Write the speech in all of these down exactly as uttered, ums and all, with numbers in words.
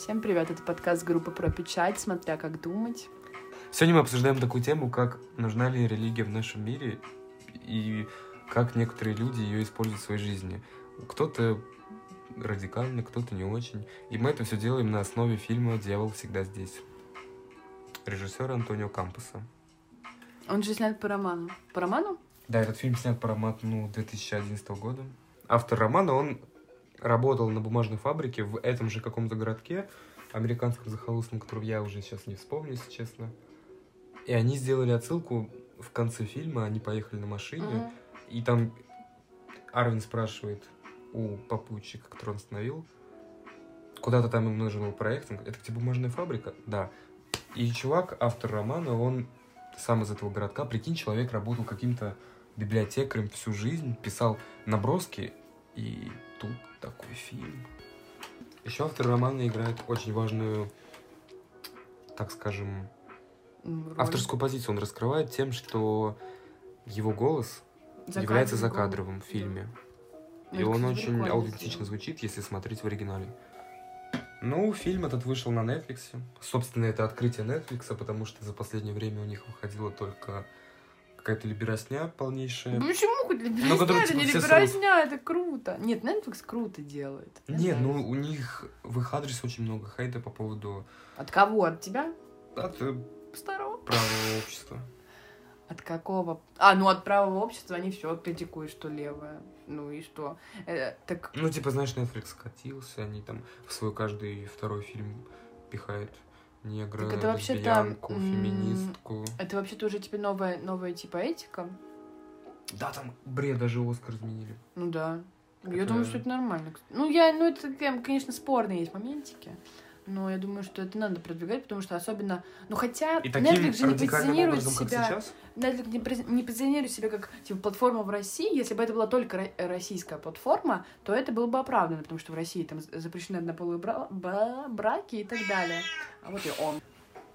Всем привет, это подкаст группы «Про печать», смотря как думать. Сегодня мы обсуждаем такую тему, как нужна ли религия в нашем мире и как некоторые люди ее используют в своей жизни. Кто-то радикально, кто-то не очень. И мы это все делаем на основе фильма «Дьявол всегда здесь» режиссера Антонио Кампоса. Он же снят по роману. По роману? Да, этот фильм снят по роману две тысячи одиннадцатого года. Автор романа, он работал на бумажной фабрике в этом же каком-то городке, американском захолустном, который я уже сейчас не вспомню, если честно. И они сделали отсылку в конце фильма, они поехали на машине, mm-hmm. и там Арвин спрашивает у попутчика, который он остановил, куда-то там им нужен был проектинг. Это где бумажная фабрика? Да. И чувак, автор романа, он сам из этого городка. Прикинь, человек работал каким-то библиотекарем всю жизнь, писал наброски, и тут такой фильм. Еще автор романа играет очень важную, так скажем, роль. Авторскую позицию. Он раскрывает тем, что его голос закадровый является закадровым в фильме. Да. И он очень аутентично звучит, если смотреть в оригинале. Ну, фильм этот вышел на Netflix. Собственно, это открытие Netflix, потому что за последнее время у них выходила только какая-то либеросня полнейшая. Почему хоть либеросня? Ну, это не либеросня, это круто. Нет, Netflix круто делает. Netflix. Нет, ну у них в их адрес очень много хейта по поводу... От кого? От тебя? От старого правого общества. От какого? А, ну от правого общества они все критикуют, что левое. Ну и что? Э, так... Ну, типа, знаешь, Netflix катился, они там в свой каждый второй фильм пихают негра, лесбиянку, феминистку. Это вообще-то уже типа новая, новая типа этика. Да, там бред, даже Оскар изменили. Ну да. Это... Я думаю, что это нормально. Ну, я, ну, это, конечно, спорные есть моментики. Но я думаю, что это надо продвигать, потому что особенно... Ну, хотя Netflix же не позиционирует образом, себя... Netflix не, не позиционирует себя как типа платформа в России. Если бы это была только российская платформа, то это было бы оправдано, потому что в России там запрещены однополые бра... бра... браки и так далее. А вот и он.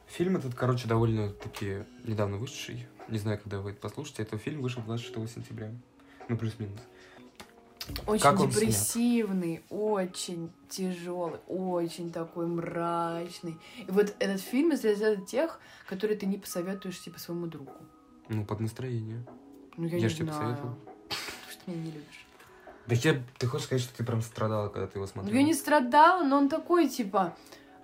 Фильм этот, короче, довольно-таки недавно вышедший. Не знаю, когда вы это послушаете. Этот фильм вышел двадцать шестого сентября. Ну, плюс-минус. Очень депрессивный, очень тяжелый, очень такой мрачный. И вот этот фильм из тех, которые ты не посоветуешь типа своему другу. Ну, под настроение. Ну, я, я не же знаю. Тебе посоветовал. Потому что ты меня не любишь. Да я... Ты хочешь сказать, что ты прям страдала, когда ты его смотрела? Ну, я не страдала, но он такой, типа...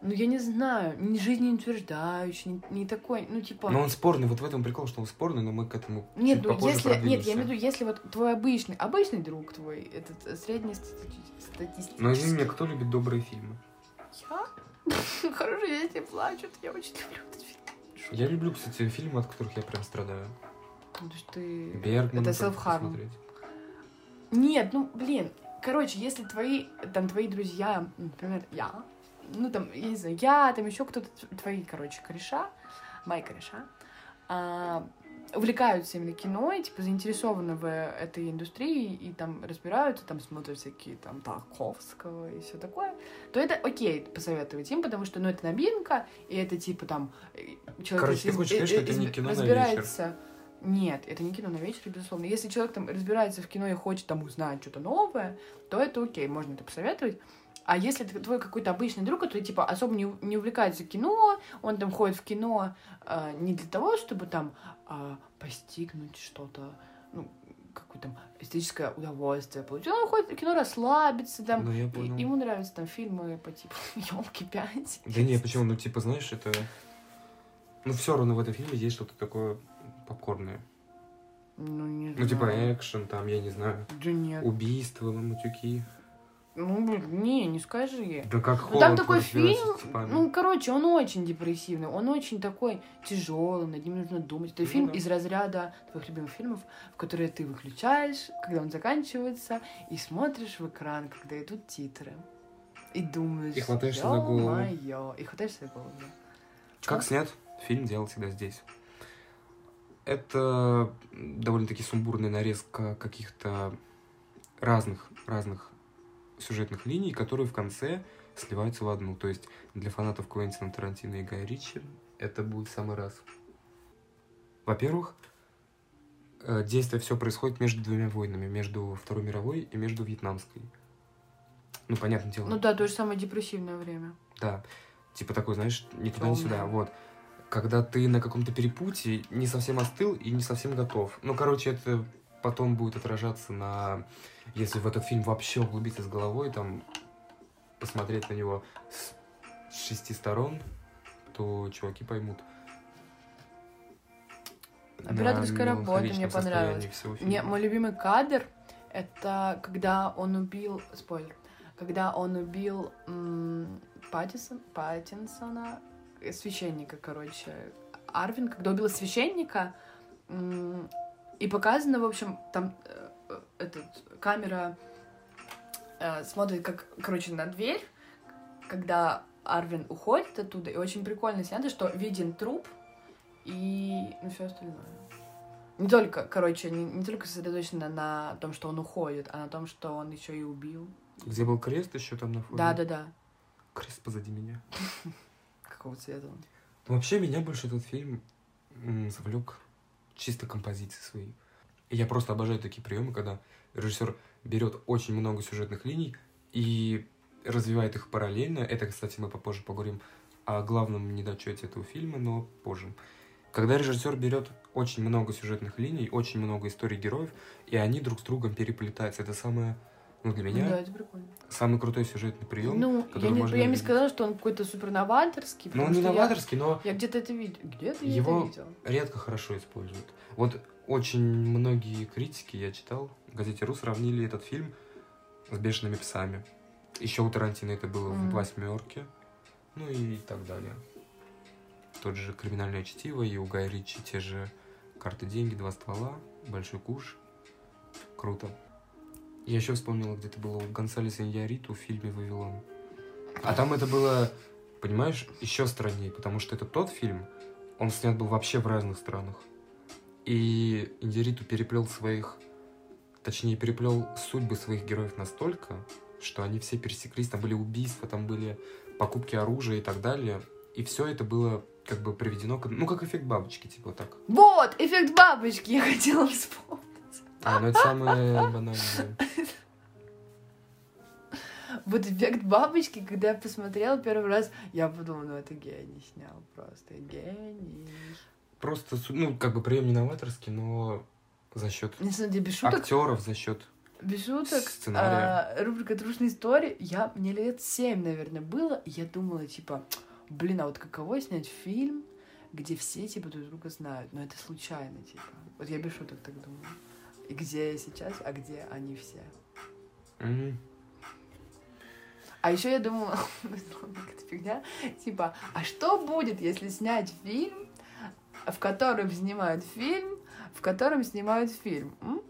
Ну, я не знаю, ни жизнеутверждающий, не, не такой, ну, типа... Но он спорный, вот в этом прикол, что он спорный, но мы к этому нет, чуть ну, попозже если, продвинемся. Нет, я имею в виду, если вот твой обычный, обычный друг твой, этот среднестатистический... Ну, извини меня, кто любит добрые фильмы? Я? Хорошие дети плачут, я очень люблю этот фильм. Я люблю, кстати, фильмы, от которых я прям страдаю. Потому что ты... Бергман, это селф-харм. Нет, ну, блин, короче, если твои, там, твои друзья, например, я... Ну, там, я не знаю, я, там еще кто-то, твои, короче, кореша, мои кореша, а, увлекаются именно кино, и, типа, заинтересованы в этой индустрии, и там разбираются, там смотрят всякие, там, Тарковского и все такое, то это окей посоветовать им, потому что, ну, это новинка, и это, типа, там, человек... Короче, из, ты хочешь из, сказать, из, что это не кино разбирается... на вечер? Нет, это не кино на вечер, безусловно. Если человек, там, разбирается в кино и хочет, там, узнать что-то новое, то это окей, можно это посоветовать. А если твой какой-то обычный друг, который, типа, особо не, не увлекается кино, он там ходит в кино э, не для того, чтобы там э, постигнуть что-то, ну, какое-то там эстетическое удовольствие получить, он ходит в кино расслабиться, там, ну, и, ему нравятся там фильмы по типу «Ёлки пять». Да не, почему, ну, типа, знаешь, это... Ну, все равно в этом фильме есть что-то такое попкорное. Ну, не ну, знаю. Ну, типа, экшен, там, я не знаю. Да нет. Убийства, матюки. Ну, блин, не, не скажи. Да как Холланд. Ну, там такой фильм, ну, короче, он очень депрессивный, он очень такой тяжелый, над ним нужно думать. Это ну, фильм да. из разряда твоих любимых фильмов, в которые ты выключаешь, когда он заканчивается, и смотришь в экран, когда идут титры. И думаешь, и хватаешься за голову. И хватаешься за голову. Как снят фильм «Дьявол всегда здесь»? Это довольно-таки сумбурная нарезка каких-то разных, разных сюжетных линий, которые в конце сливаются в одну. То есть для фанатов Квентина Тарантино и Гая Ричи это будет в самый раз. Во-первых, действие все происходит между двумя войнами, между Второй мировой и между Вьетнамской. Ну, понятное дело. Ну да, то же самое депрессивное время. Да. Типа такой, знаешь, ни туда, ни сюда. Вот. Когда ты на каком-то перепутье не совсем остыл и не совсем готов. Ну, короче, это потом будет отражаться на... Если в этот фильм вообще углубиться с головой, там, посмотреть на него с шести сторон, то чуваки поймут. Операторская работа мне понравилась. Мне, мой любимый кадр, это когда он убил... Спойлер. Когда он убил м- Паттинсон, Паттинсона, священника, короче. Арвин, когда убил священника, м- и показано, в общем, там э, этот, камера э, смотрит, как, короче, на дверь, когда Арвин уходит оттуда, и очень прикольно снято, что виден труп, и ну, все остальное. Не только, короче, не, не только сосредоточено на том, что он уходит, а на том, что он еще и убил. Где был крест еще там на фоне? Да, да, да. Крест позади меня. Какого цвета он? Вообще, меня больше этот фильм завлек чисто композицией своей. Я просто обожаю такие приемы, когда режиссер берет очень много сюжетных линий и развивает их параллельно. Это, кстати, мы попозже поговорим о главном недочете этого фильма, но позже. Когда режиссер берет очень много сюжетных линий, очень много историй героев, и они друг с другом переплетаются. Это самое... Ну, для меня да, самый крутой сюжетный прием, ну, который я не, можно... Я не сказала, что он какой-то супер новаторский. Ну, он не новаторский, я, но... Я где-то это видела. Где-то его я это видела. Редко хорошо используют. Вот очень многие критики, я читал, в газете «Ру» сравнили этот фильм с «Бешеными псами». Еще у Тарантино это было mm-hmm. в «Восьмерке». Ну и так далее. Тот же «Криминальное чтиво», и у Гая Ричи те же «Карты, деньги, два ствола», «Большой куш». Круто. Я еще вспомнила, где-то было у Гонсалеса Иньярриту в фильме «Вавилон». А там это было, понимаешь, еще страннее, потому что это тот фильм, он снят был вообще в разных странах. И Иньярриту переплел своих, точнее, переплел судьбы своих героев настолько, что они все пересеклись, там были убийства, там были покупки оружия и так далее. И все это было как бы приведено, ну, как эффект бабочки, типа так. Вот, эффект бабочки, я хотела вспомнить. А, ну это самое банальное. Вот эффект бабочки, когда я посмотрела первый раз, я подумала, ну это гений снял, просто гений. Просто, ну, как бы прием не новаторский, но за счет актеров, за счет сценария. А, рубрика «Трушные истории». Я, мне лет семь, наверное, было, и я думала, типа, блин, а вот каково снять фильм, где все, типа, друг друга знают, но это случайно, типа. Вот я без шуток так думала. И где я сейчас, а где они все. Mm-hmm. А еще я думала, какая-то фигня, типа, а что будет, если снять фильм, в котором снимают фильм, в котором снимают фильм? М?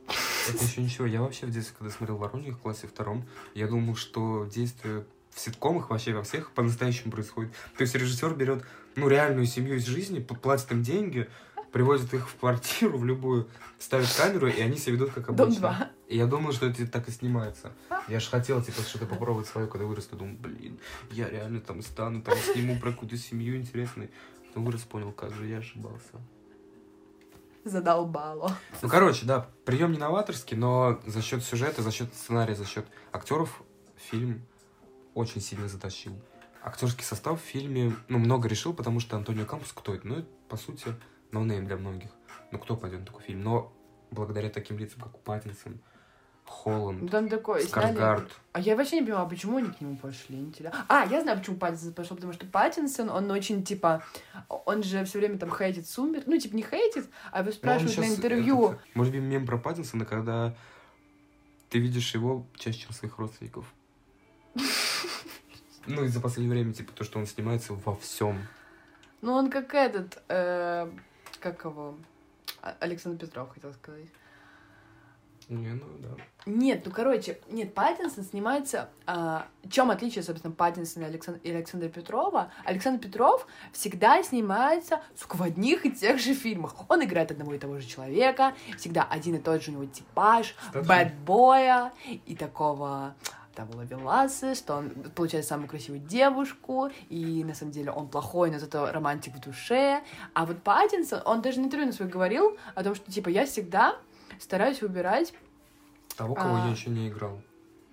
Это еще ничего. Я вообще в детстве, когда смотрел «Воронины» в классе втором, я думал, что действие в ситкомах вообще во всех по-настоящему происходит. То есть режиссер берет, ну, реальную семью из жизни, платит им деньги, привозят их в квартиру, в любую, ставят камеру, и они себя ведут как обычно. И я думал, что это так и снимается. Я же хотел, типа, что-то попробовать свое, когда вырасту. Думал, блин, я реально там стану, там сниму про какую-то семью интересную. Но вырос, понял, как же я ошибался. Задолбало. Ну, короче, да, прием не новаторский, но за счет сюжета, за счет сценария, за счет актеров фильм очень сильно затащил. Актерский состав в фильме, ну, много решил, потому что Антонио Кампос, кто это? Ну, это, по сути... ноунейм для многих. Ну, кто пойдет на такой фильм? Но благодаря таким лицам, как Паттинсон, Холланд, ну, такой, Скарсгард. Сняли... А я вообще не понимаю, почему они к нему пошли? Интересно. А, я знаю, почему Паттинсон пошел, потому что Паттинсон, он очень, типа... Он же все время там хейтит Сумерки. Ну, типа, не хейтит, а его спрашивают на интервью. Этот, может быть, мем про Паттинсона, когда ты видишь его чаще, чем своих родственников. Ну, и за последнее время, типа, то, что он снимается во всем. Ну, он как этот... Как его? Александр Петров, хотел сказать. Не, ну да. Нет, ну короче, нет, Паттинсон снимается... А, в чем отличие, собственно, Паттинсона и, Александ... и Александра Петрова? Александр Петров всегда снимается, сука, в одних и тех же фильмах. Он играет одного и того же человека, всегда один и тот же у него типаж, бэдбоя и такого... Там ловеласы, что он получает самую красивую девушку, и на самом деле он плохой, но зато романтик в душе. А вот Паттинсон, он даже на интервью на свой говорил о том, что, типа, я всегда стараюсь выбирать... Того, кого а... я еще не играл.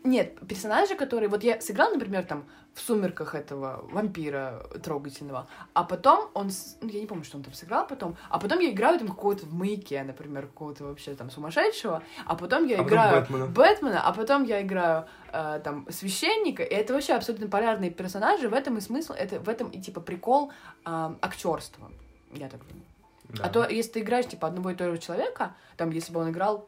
Нет, персонажи, которые... Вот я сыграла, например, там, в «Сумерках» этого вампира трогательного, а потом он... Ну, я не помню, что он там сыграл потом. А потом я играю там какого-то в «Маяке», например, какого-то вообще там сумасшедшего. А потом я а играю потом Бэтмена. Бэтмена, а потом я играю э, там священника. И это вообще абсолютно полярные персонажи. В этом и смысл, это, в этом и, типа, прикол э, актерства. Я так думаю. Да. А то, если ты играешь, типа, одного и того же человека, там, если бы он играл...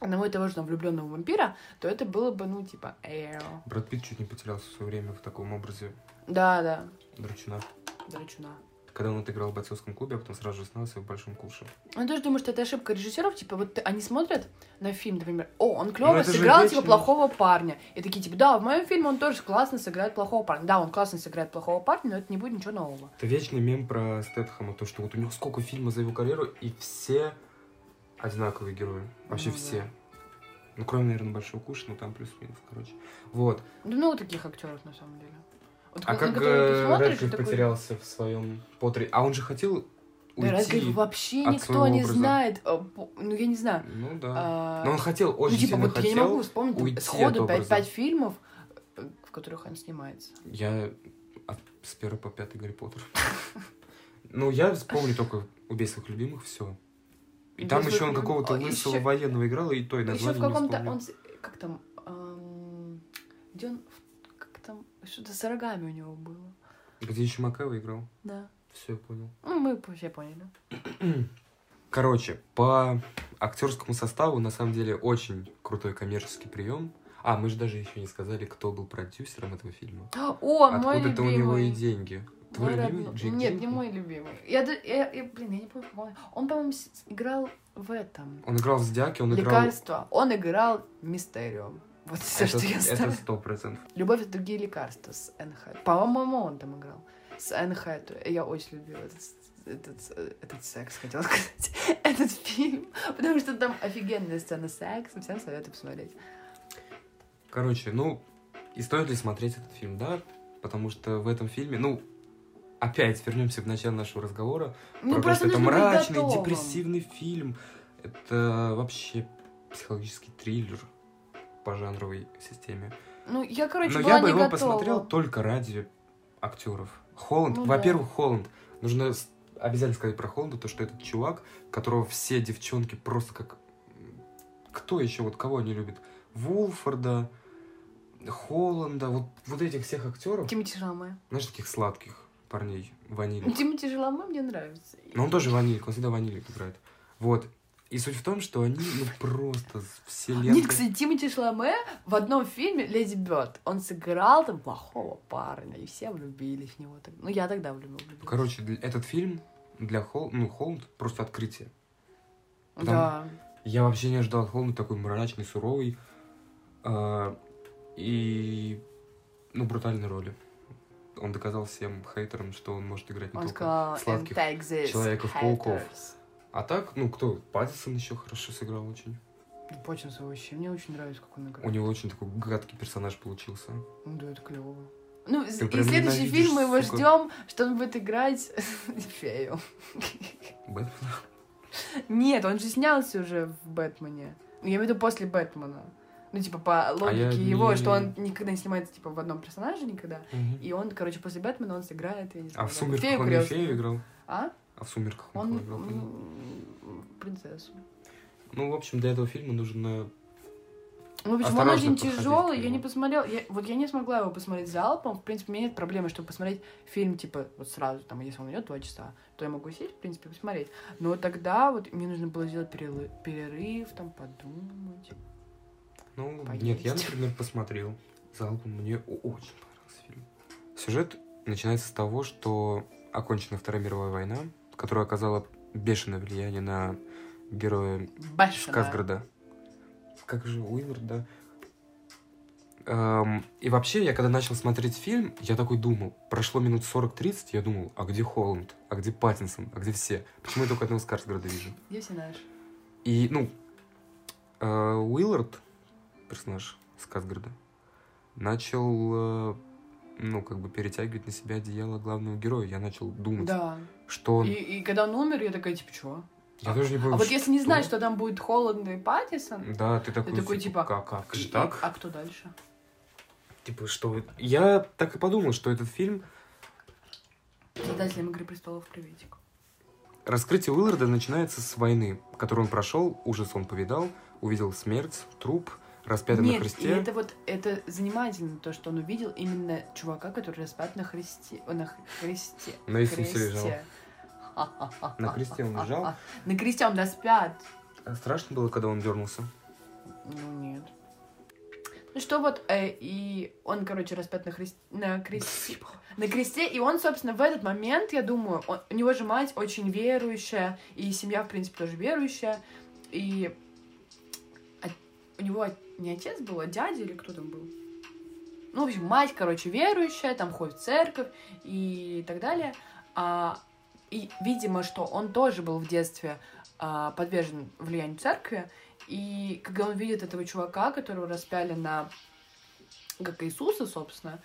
одного и того же там влюбленного вампира, то это было бы, ну, типа... Эээ. Брэд Питт чуть не потерялся в свое время в таком образе. Да, да. Драчуна. Драчуна. Когда он отыграл в «Бойцовском клубе», а потом сразу же снялся в «Большом куше». Я тоже думаю, что это ошибка режиссеров. Типа, вот они смотрят на фильм, например, о, он клево сыграл, типа, плохого парня. И такие, типа, да, в моем фильме он тоже классно сыграет плохого парня. Да, он классно сыграет плохого парня, но это не будет ничего нового. Это вечный мем про Стэтхэма, то, что вот у него сколько фильмов за его карьеру, и все... одинаковые герои. Вообще ну, все. Да. Ну, кроме, наверное, «Большого куша», но там плюс-минус, короче. Вот. Да много таких актеров, на самом деле. Вот, а как Рэдклифф такой... потерялся в своем Поттере? А он же хотел уйти да, Рэдклифф вообще от никто не образа. Знает. Ну, я не знаю. Ну, да. А... Но он хотел, очень ну, типа, сильно вот хотел я не могу вспомнить уйти сходу пять фильмов, в которых он снимается. Я от... с первого по пятый «Гарри Поттер». Ну, я вспомню только «Убей своих любимых», все. И да, там еще он какого-то лысого еще... военного играл, и то, и название еще в каком-то, он, как там, эм, где он, как там, что-то с рогами у него было. Где еще Макэва играл? Да. Все, я понял. Ну, мы вообще поняли. Короче, по актерскому составу, на самом деле, очень крутой коммерческий прием. А, мы же даже еще не сказали, кто был продюсером этого фильма. О, Откуда мой Откуда-то у него и деньги. Твой любимый? Джейк Нет, Джилл? Не мой любимый. Я, я, я, блин, я не помню, как он... Он, по-моему, играл в этом. Он играл в «Здиаке», он играл... Лекарства. Он играл «Мистериум». Вот все, это, что я знаю. Это сто процентов. «Любовь и другие лекарства» с Энн Хэт. По-моему, он там играл. С Энн Хэт. Я очень любила этот, этот, этот секс, хотела сказать. Этот фильм. Потому что там офигенная сцена секса. Всем советую посмотреть. Короче, ну, и стоит ли смотреть этот фильм, да? Потому что в этом фильме, ну... Опять вернемся в начало нашего разговора. Ну, про это мрачный, депрессивный фильм. Это вообще психологический триллер по жанровой системе. Ну, я, короче, Но была я бы не его готова. Посмотрел только ради актеров. Холланд, ну, во-первых, да. Холланд. Нужно обязательно сказать про Холланда, то, что этот чувак, которого все девчонки просто как... Кто еще, вот кого они любят? Вулфорда, Холланда, вот, вот этих всех актеров. Тимоти Шаламе. Знаешь, таких сладких. Парней, ванилик. Тимоти Шаламе мне нравится. Но он тоже ванилик, он всегда ванилик играет. Вот. И суть в том, что они, ну, просто вселенные... Нет, кстати, Тимоти Шаламе в одном фильме «Lady Bird», он сыграл там плохого парня, и все влюбились в него. Ну, я тогда влюбилась. Короче, этот фильм для Холл... ну, Холланд просто открытие. Потому да. Я вообще не ожидал Холланд такой мрачный, суровый э- и, ну, брутальной роли. Он доказал всем хейтерам, что он может играть не он только сладких человеков-пауков. А так, ну кто? Паттинсон еще хорошо сыграл очень. Паттинсон вообще. Мне очень нравится, как он играет. У него очень такой гадкий персонаж получился. Ну да, это клево. Ну, Ты и следующий фильм мы его сука. ждем, что он будет играть фею. Бэтмена? Нет, он же снялся уже в «Бэтмене». Я имею в виду после «Бэтмена». Ну, типа, по логике а его, не... что он никогда не снимается, типа, в одном персонаже никогда. Угу. И он, короче, после «Бэтмена» он сыграет, я не знаю. А в «Сумерках» фею он не фею играл? А? А в «Сумерках» он, он... играл? Он принцессу. Ну, в общем, для этого фильма нужно Ну, почему он очень тяжелый? Я не посмотрела. Я... Вот я не смогла его посмотреть залпом. В принципе, у меня нет проблемы, чтобы посмотреть фильм, типа, вот сразу, там, если он идет два часа, то я могу сесть, в принципе, посмотреть. Но тогда вот мне нужно было сделать перерыв, перерыв там, подумать... Ну, Поесть. Нет, я, например, посмотрел залпом, мне очень понравился фильм. Сюжет начинается с того, что окончена Вторая мировая война, которая оказала бешеное влияние на героя Скарсгарда. Как же Уиллард, да? Эм, и вообще, я когда начал смотреть фильм, я такой думал, прошло минут сорок-тридцать, я думал, а где Холланд, а где Паттинсон, а где все? Почему я только одного Скарсгарда вижу? Я все знаешь. И, ну, э, Уиллард... персонаж Скарсгарда, начал, э, ну, как бы перетягивать на себя одеяло главного героя. Я начал думать, да. что он... И, и когда он умер, я такая, типа, чего? Я тоже не помню. А вот если не знаешь, что там будет Холланд и Паттинсон, да, ты такой, ты такой типа, как, как же так? А кто дальше? Типа, что... Я так и подумал, что этот фильм... Создателям «Игры престолов» приветик. Раскрытие Уилларда начинается с войны, которую он прошел, ужас он повидал, увидел смерть, труп, распятый Нет, на кресте. Нет, это вот, это занимательно, то, что он увидел именно чувака, который распят на христе, на христе. На Иисусе лежал. На кресте он лежал. На кресте он распят. А страшно было, когда он дернулся? Ну, нет. Ну, что вот, э, и он, короче, распят на, хрест... на кресте. На кресте, и он, собственно, в этот момент, я думаю, он... у него же мать очень верующая, и семья, в принципе, тоже верующая, и от... у него не отец был, а дядя или кто там был? Ну, в общем, мать, короче, верующая, там ходит в церковь и так далее, а... и, видимо, что он тоже был в детстве а, подвержен влиянию церкви, и когда он видит этого чувака, которого распяли на... как Иисуса, собственно,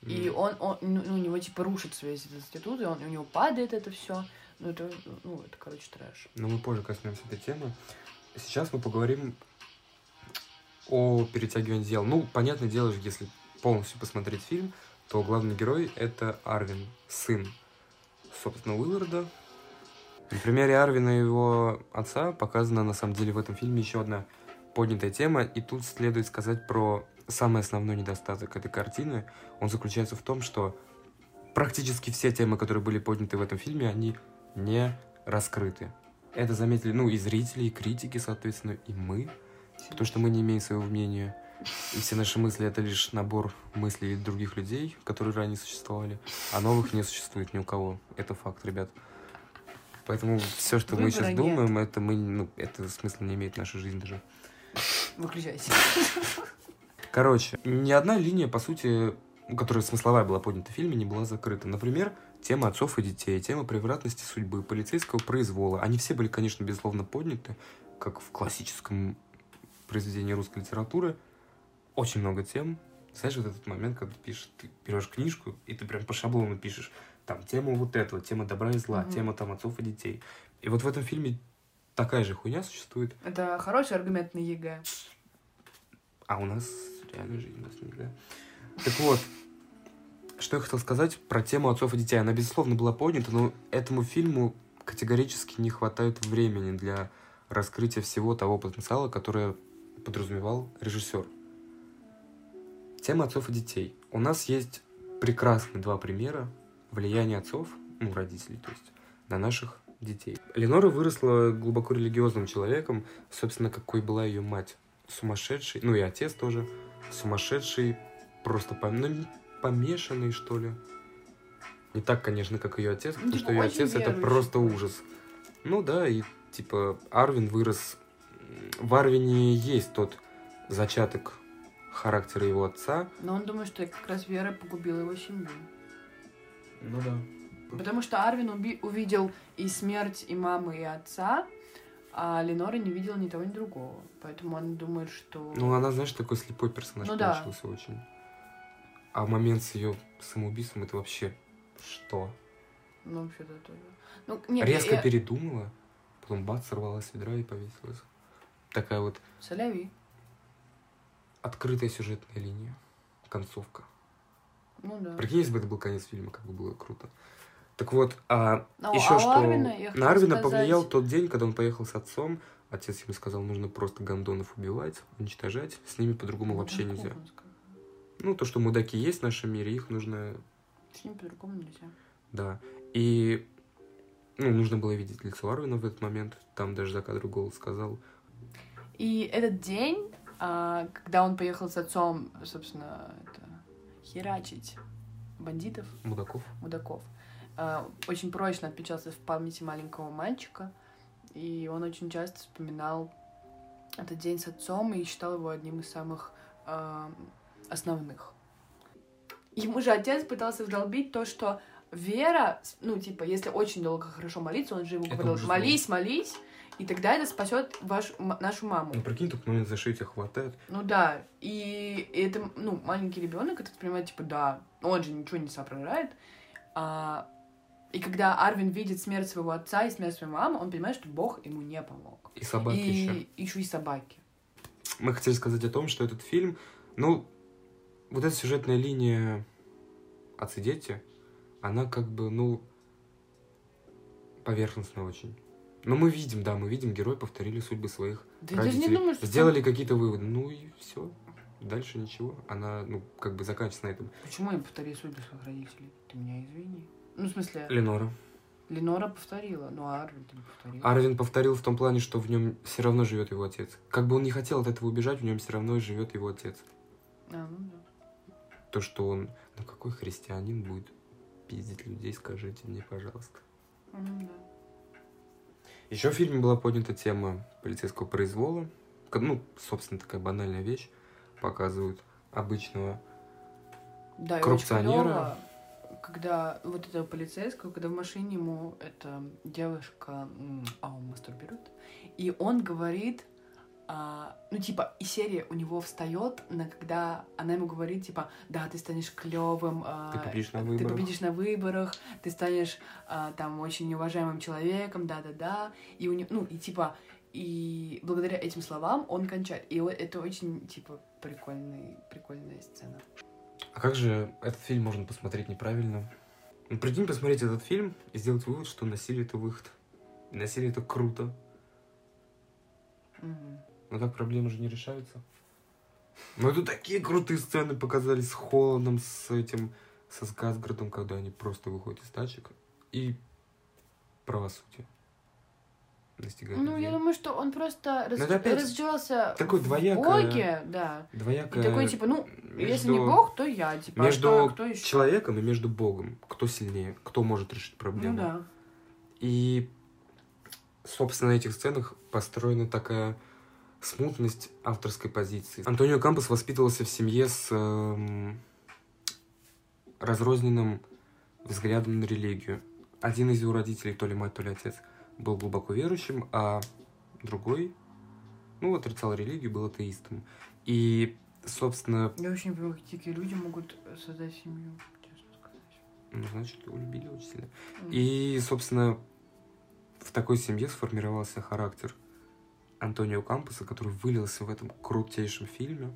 mm. и он, он, ну, у него, типа, рушится весь этот институт, и он, у него падает это все, ну, это, ну, это, короче, трэш. Но мы позже коснемся этой темы. Сейчас мы поговорим о перетягивании дел. Ну, понятное дело же, если полностью посмотреть фильм, то главный герой — это Арвин, сын, собственно, Уилларда. На примере Арвина и его отца показана, на самом деле, в этом фильме еще одна поднятая тема. И тут следует сказать про самый основной недостаток этой картины. Он заключается в том, что практически все темы, которые были подняты в этом фильме, они не раскрыты. Это заметили, ну, и зрители, и критики, соответственно, и мы. Потому что мы не имеем своего мнения. И все наши мысли — это лишь набор мыслей других людей, которые ранее существовали. А новых не существует ни у кого. Это факт, ребят. Поэтому все, что Выбора мы сейчас нет. думаем, это мы, ну, это смысла не имеет в нашей жизни даже. Выключайся. Короче, ни одна линия, по сути, которая смысловая была поднята в фильме, не была закрыта. Например, тема отцов и детей, тема превратности судьбы, полицейского произвола. Они все были, конечно, безусловно подняты, как в классическом произведении русской литературы. Очень много тем. Знаешь, вот этот момент, когда ты пишешь, ты берешь книжку, и ты прям по шаблону пишешь. Там тема вот этого, тема добра и зла, mm-hmm. тема там отцов и детей. И вот в этом фильме такая же хуйня существует. Это хороший аргумент на ЕГЭ. А у нас реально жизнь, у нас не ЕГЭ. Так вот, что я хотел сказать про тему отцов и детей. Она, безусловно, была поднята, но этому фильму категорически не хватает времени для раскрытия всего того потенциала, который подразумевал режиссер. Тема отцов и детей. У нас есть прекрасные два примера. Влияние отцов, ну, родителей, то есть, на наших детей. Ленора выросла глубоко религиозным человеком, собственно, какой была ее мать. Сумасшедший, ну и отец тоже, сумасшедший, просто пом... помешанный, что ли. Не так, конечно, как ее отец, потому что ее отец — это просто ужас. Ну да, и, типа, Арвин вырос... В Арвине есть тот зачаток характера его отца. Но он думает, что как раз вера погубила его семью. Ну да. Потому что Арвин уби- увидел и смерть, и мамы, и отца, а Ленора не видела ни того, ни другого. Поэтому он думает, что... Ну, она, знаешь, такой слепой персонаж ну, получился да. очень. А момент с ее самоубийством — это вообще что? Ну, вообще-то тоже. Ну, нет, резко я... передумала, потом бац, сорвалась с ведра и повесилась. Такая вот... Соляви. Открытая сюжетная линия. Концовка. Ну да. Прикинь, если бы это был конец фильма, как бы было круто. Так вот, а О, еще а что... Арвина, на Арвина сказать... повлиял тот день, когда он поехал с отцом. Отец ему сказал, нужно просто гондонов убивать, уничтожать. С ними по-другому ну, вообще нельзя. Ну, то, что мудаки есть в нашем мире, их нужно... С ними по-другому нельзя. Да. И, ну, нужно было видеть лицо Арвина в этот момент. Там даже за кадром голос сказал. И этот день, когда он поехал с отцом, собственно, это... херачить бандитов. Мудаков. Мудаков. Очень прочно отпечатался в памяти маленького мальчика, и он очень часто вспоминал этот день с отцом и считал его одним из самых э, основных. Ему же отец пытался вдолбить то, что вера, ну, типа, если очень долго хорошо молиться, он же ему говорил, молись, молись, и тогда это спасет вашу, нашу маму. Ну, прикинь, только момент за шею тебя хватает. Ну, да. И это, ну, маленький ребенок, это понимает, типа, да, он же ничего не соображает. А И когда Арвин видит смерть своего отца и смерть своей мамы, он понимает, что Бог ему не помог. И собаки и... еще. Еще и собаки. Мы хотели сказать о том, что этот фильм... Ну, вот эта сюжетная линия «Отцы, дети», она как бы, ну, поверхностная очень. Но мы видим, да, мы видим, герои повторили судьбы своих да родителей. Не думаю, что сделали он... какие-то выводы. Ну и все. Дальше ничего. Она, ну, как бы заканчивается на этом. Почему они повторили судьбы своих родителей? Ты меня извини. Ну, в смысле... Ленора. Ленора повторила, но Арвин не повторил. Арвин повторил в том плане, что в нем все равно живет его отец. Как бы он не хотел от этого убежать, в нем все равно живет его отец. А, ну да. То, что он... Ну, какой христианин будет пиздить людей, скажите мне, пожалуйста. Ну, да. Еще в фильме была поднята тема полицейского произвола. Ну, собственно, такая банальная вещь. Показывают обычного да, коррупционера. Когда вот этого полицейского, когда в машине ему эта девушка ау, мастурбирует, и он говорит, а, ну, типа, и серия у него встает, на когда она ему говорит, типа, да, ты станешь клевым, а, ты, победишь на ты победишь на выборах, ты станешь а, там очень уважаемым человеком, да-да-да, и у него, ну, и типа, и благодаря этим словам он кончает, и это очень, типа, прикольный, прикольная сцена. А как же этот фильм можно посмотреть неправильно? Ну, прикинь, посмотреть этот фильм и сделать вывод, что насилие — это выход. И насилие — это круто. Mm-hmm. Но так проблемы же не решаются. Ну, это такие крутые сцены показали с Холландом, с этим, со Скарсгардом, когда они просто выходят из тачек. И правосудие достигает. Ну, людей. Я думаю, что он просто раз... разочаровался такой в двоякое... Боге. Да. Двоякое... И такой, типа, ну... Между... Если не Бог, то я, типа, между а кто, кто человеком и между Богом. Кто сильнее, кто может решить проблему. Ну да. И, собственно, на этих сценах построена такая смутность авторской позиции. Антонио Кампос воспитывался в семье с эм, разрозненным взглядом на религию. Один из его родителей, то ли мать, то ли отец, был глубоко верующим, а другой, ну, отрицал религию, был атеистом. И... Собственно... Я очень не понимаю, как дикие люди могут создать семью, честно сказать. Ну, значит, его любили очень сильно. Mm. И, собственно, в такой семье сформировался характер Антонио Кампоса, который вылился в этом крутейшем фильме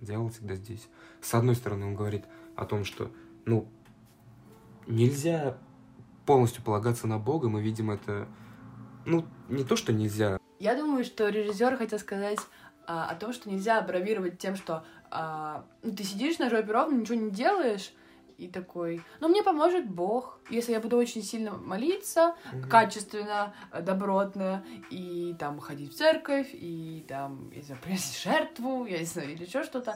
«Дьявол всегда здесь». С одной стороны, он говорит о том, что, ну, нельзя полностью полагаться на Бога. Мы видим это... Ну, не то, что нельзя. Я думаю, что режиссер хотел сказать... о том, что нельзя абравировать тем, что а, ну, ты сидишь на жопе ровно, ничего не делаешь, и такой, ну, мне поможет Бог, если я буду очень сильно молиться, mm-hmm. качественно, добротно, и там ходить в церковь, и там, не знаю, приносить жертву, я не знаю, или еще что-то,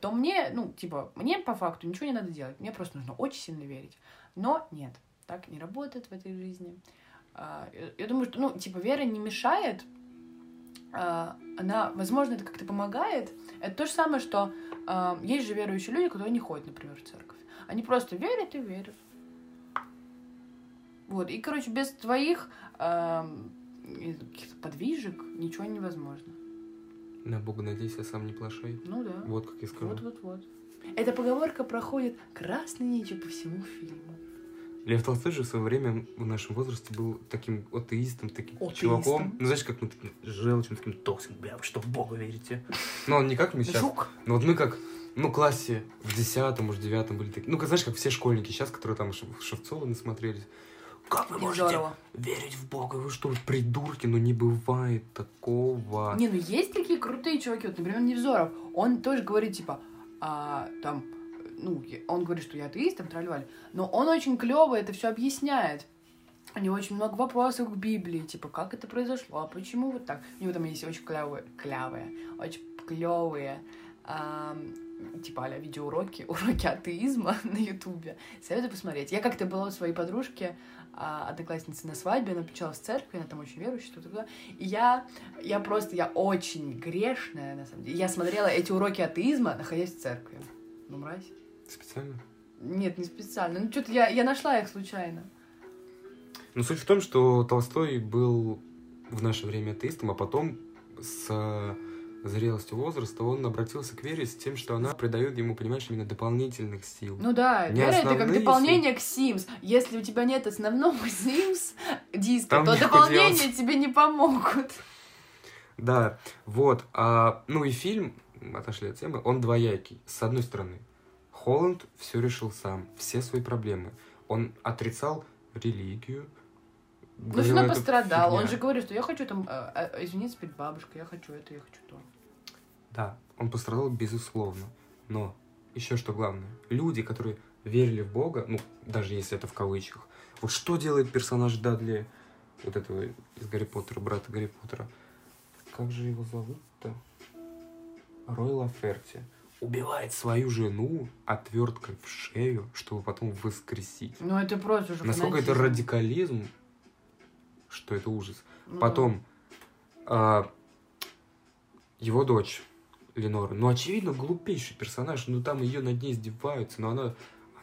то мне, ну, типа, мне по факту ничего не надо делать, мне просто нужно очень сильно верить. Но нет, так не работает в этой жизни. А, я, я думаю, что, ну, типа, вера не мешает, она, возможно, это как-то помогает. Это то же самое, что э, есть же верующие люди, которые не ходят, например, в церковь. Они просто верят и верят. Вот. И, короче, без твоих э, каких-то подвижек ничего невозможно. На Бога надейся, а сам не плашай. Ну да. Вот как я скажу. Вот-вот-вот. Эта поговорка проходит красной нитью по всему фильму. Лев Толстой же в свое время в нашем возрасте был таким атеистом, таким атеистом. Чуваком. Ну, знаешь, как мы таким желчным, таким токсиком, бля, вы что, в Бога верите? Ну, он не как мы сейчас. Жук. Но вот мы как, ну, классе в десятом, может, девятом были такие. Ну-ка, знаешь, как все школьники сейчас, которые там Шевцова насмотрелись. Как вы можете Невзорова. Верить в Бога? Вы что, придурки? Ну, не бывает такого. Не, ну, есть такие крутые чуваки. Вот, например, Невзоров. Он тоже говорит, типа, а, там... Ну, он говорит, что я атеист, там тролливали. Но он очень клево это все объясняет. У него очень много вопросов к Библии. Типа, как это произошло? А почему вот так? У него там есть очень клевые, клевые, очень клевые, эм, типа, а-ля видеоуроки, уроки атеизма на Ютубе. Советую посмотреть. Я как-то была у своей подружки, одноклассницы на свадьбе, она причала в церкви, она там очень верующая, что-то туда. И я, я просто, я очень грешная, на самом деле. Я смотрела эти уроки атеизма, находясь в церкви. Ну, мразь. Специально? Нет, не специально. Ну, что-то я, я нашла их случайно. Ну, суть в том, что Толстой был в наше время атеистом, а потом с зрелостью возраста, он обратился к Вере с тем, что она придает ему, понимаешь, именно дополнительных сил. Ну да, не Вера — это как дополнение сил. К Sims. Если у тебя нет основного Sims диска, то дополнения делать. Тебе не помогут. Да, вот. А, ну и фильм, отошли от темы, он двоякий. С одной стороны, Холланд все решил сам, все свои проблемы. Он отрицал религию. Ну, что он пострадал. Фигня. Он же говорит, что я хочу там э, извиниться перед бабушкой, я хочу это, я хочу то. Да, он пострадал, безусловно. Но еще что главное, люди, которые верили в Бога, ну, даже если это в кавычках, вот что делает персонаж Дадли, вот этого из Гарри Поттера, брата Гарри Поттера, как же его зовут-то? Рой Лаферти. Убивает свою жену отверткой в шею, чтобы потом воскресить. Ну, это просто уже... Насколько фанатизм. Это радикализм, что это ужас. Ну, потом да. э, его дочь Ленора. Ну, очевидно, глупейший персонаж. Ну, там ее над ней издеваются. Но она,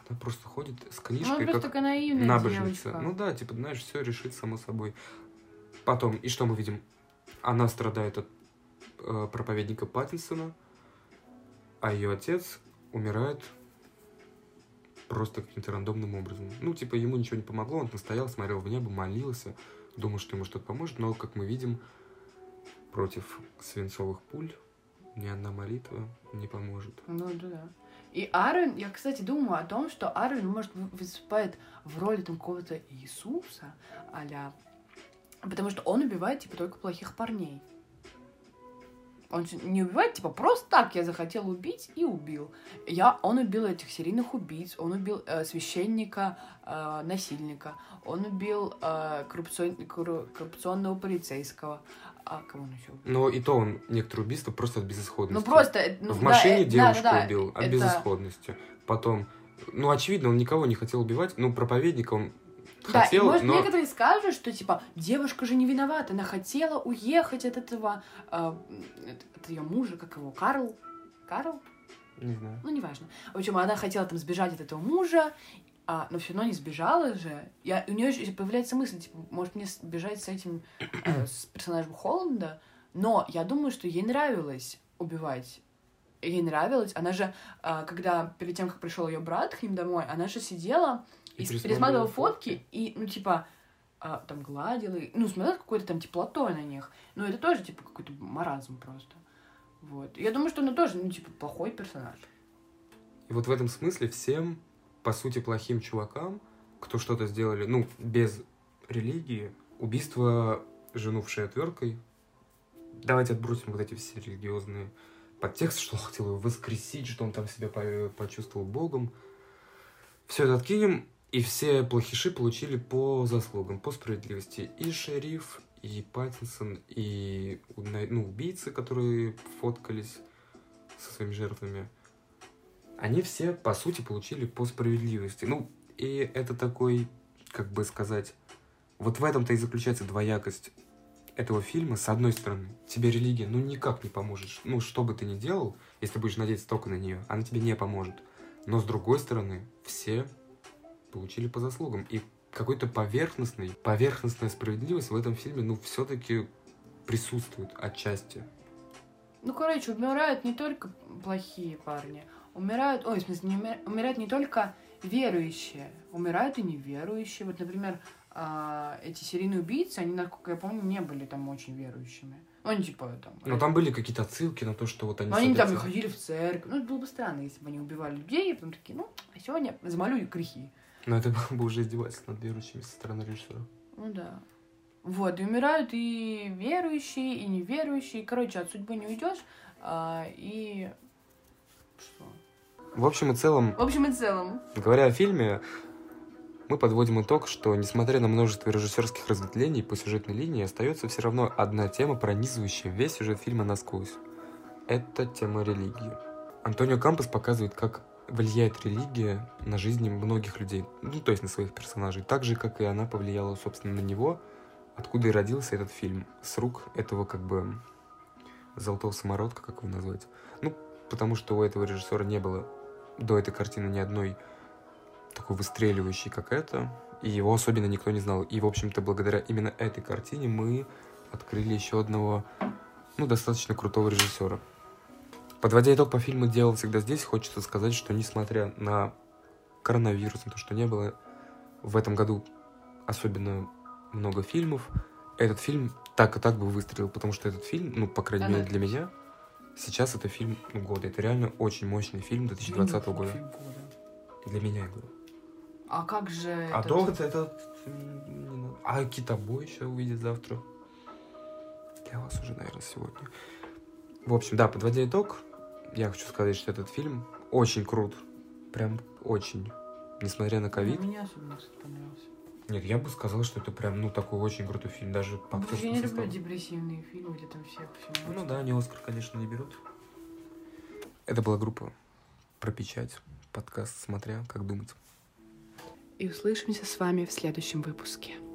она просто ходит с книжкой, ну, как набожница. Девочка. Ну да, типа, знаешь, все решит само собой. Потом, и что мы видим? Она страдает от э, проповедника Паттинсона, а ее отец умирает просто каким-то рандомным образом. Ну, типа, ему ничего не помогло. Он настоял, смотрел в небо, молился. Думал, что ему что-то поможет, но, как мы видим, против свинцовых пуль ни одна молитва не поможет. Ну, да. И Аарон, я, кстати, думаю о том, что Аарон, может, выступает в роли там какого-то Иисуса, а-ля... Потому что он убивает, типа, только плохих парней. Он не убивает, типа, просто так я захотел убить и убил. Я, он убил этих серийных убийц, он убил э, священника, э, насильника, он убил э, коррупцион, коррупционного полицейского. А кого он еще убил? Ну, и то он некоторые убийства просто от безысходности. Ну, просто... Ну, в машине да, девушку да, да, убил от это... безысходности. Потом... Ну, очевидно, он никого не хотел убивать, но проповедника он... Хотел, да, и может, но... некоторые скажут, что, типа, девушка же не виновата, она хотела уехать от этого, э, от ее мужа, как его, Карл? Карл? Не знаю. Ну, неважно. В общем, она хотела там сбежать от этого мужа, а, но все равно не сбежала же. Я, у нее появляется мысль, типа, может, мне сбежать с этим, э, с персонажем Холланда, но я думаю, что ей нравилось убивать. Ей нравилось. Она же, э, когда, перед тем, как пришел ее брат к ним домой, она же сидела... И пересматривала фотки, и, ну, типа, а, там, гладила, и, ну, смотрела какой-то там теплотой на них. Ну, это тоже, типа, какой-то маразм просто. Вот. Я думаю, что она тоже, ну, типа, плохой персонаж. И вот в этом смысле всем, по сути, плохим чувакам, кто что-то сделали, ну, без религии, убийство жену в шею отверткой. Давайте отбросим вот эти все религиозные подтексты, что он хотел его воскресить, что он там себя почувствовал Богом. Все это откинем. И все плохиши получили по заслугам, по справедливости. И шериф, и Паттинсон, и ну, убийцы, которые фоткались со своими жертвами. Они все, по сути, получили по справедливости. Ну, и это такой, как бы сказать... Вот в этом-то и заключается двоякость этого фильма. С одной стороны, тебе религия ну никак не поможет. Ну, что бы ты ни делал, если будешь надеяться только на нее, она тебе не поможет. Но с другой стороны, все... получили по заслугам. И какой-то поверхностный, поверхностная справедливость в этом фильме, ну, все-таки присутствует отчасти. Ну, короче, умирают не только плохие парни. Умирают... Ой, в смысле, не умир... умирают не только верующие. Умирают и неверующие. Вот, например, эти серийные убийцы, они, насколько я помню, не были там очень верующими. Они, типа, там... Но это... там были какие-то отсылки на то, что вот они... Но они там не ходили в церковь. Ну, это было бы странно, если бы они убивали людей, и потом такие, ну, а сегодня замолю грехи. Но это было бы уже издевательство над верующими со стороны режиссера. Ну да. Вот, и умирают и верующие, и неверующие. Короче, от судьбы не уйдешь. А, и... Что? В общем и целом... В общем и целом. Говоря о фильме, мы подводим итог, что, несмотря на множество режиссерских разветвлений по сюжетной линии, остается все равно одна тема, пронизывающая весь сюжет фильма насквозь. Это тема религии. Антонио Кампос показывает, как влияет религия на жизни многих людей, ну, то есть на своих персонажей, так же, как и она повлияла, собственно, на него, откуда и родился этот фильм, с рук этого, как бы, золотого самородка, как его назвать. Ну, потому что у этого режиссера не было до этой картины ни одной такой выстреливающей, как эта, и его особенно никто не знал. И, в общем-то, благодаря именно этой картине мы открыли еще одного ну, достаточно крутого режиссера. Подводя итог по фильму «Дьявол всегда здесь», хочется сказать, что несмотря на коронавирус, на то, что не было в этом году особенно много фильмов, этот фильм так и так бы выстрелил, потому что этот фильм, ну, по крайней мере, для меня, сейчас это фильм года. Это реально очень мощный фильм две тысячи двадцатого года. Для меня, я говорю. А как же... А то вот это... А «Китобой» еще увидит завтра. Для вас уже, наверное, сегодня. В общем, да, подводя итог, я хочу сказать, что этот фильм очень крут. Прям очень. Несмотря на ковид. Мне особенно, кстати, понравился. Нет, я бы сказал, что это прям, ну, такой очень крутой фильм. Даже по ну, актерскому составу. Я не люблю депрессивные фильмы, где там все... Почему? Ну да, они «Оскар», конечно, не берут. Это была группа «Про печать». Подкаст «Смотря, как думать». И услышимся с вами в следующем выпуске.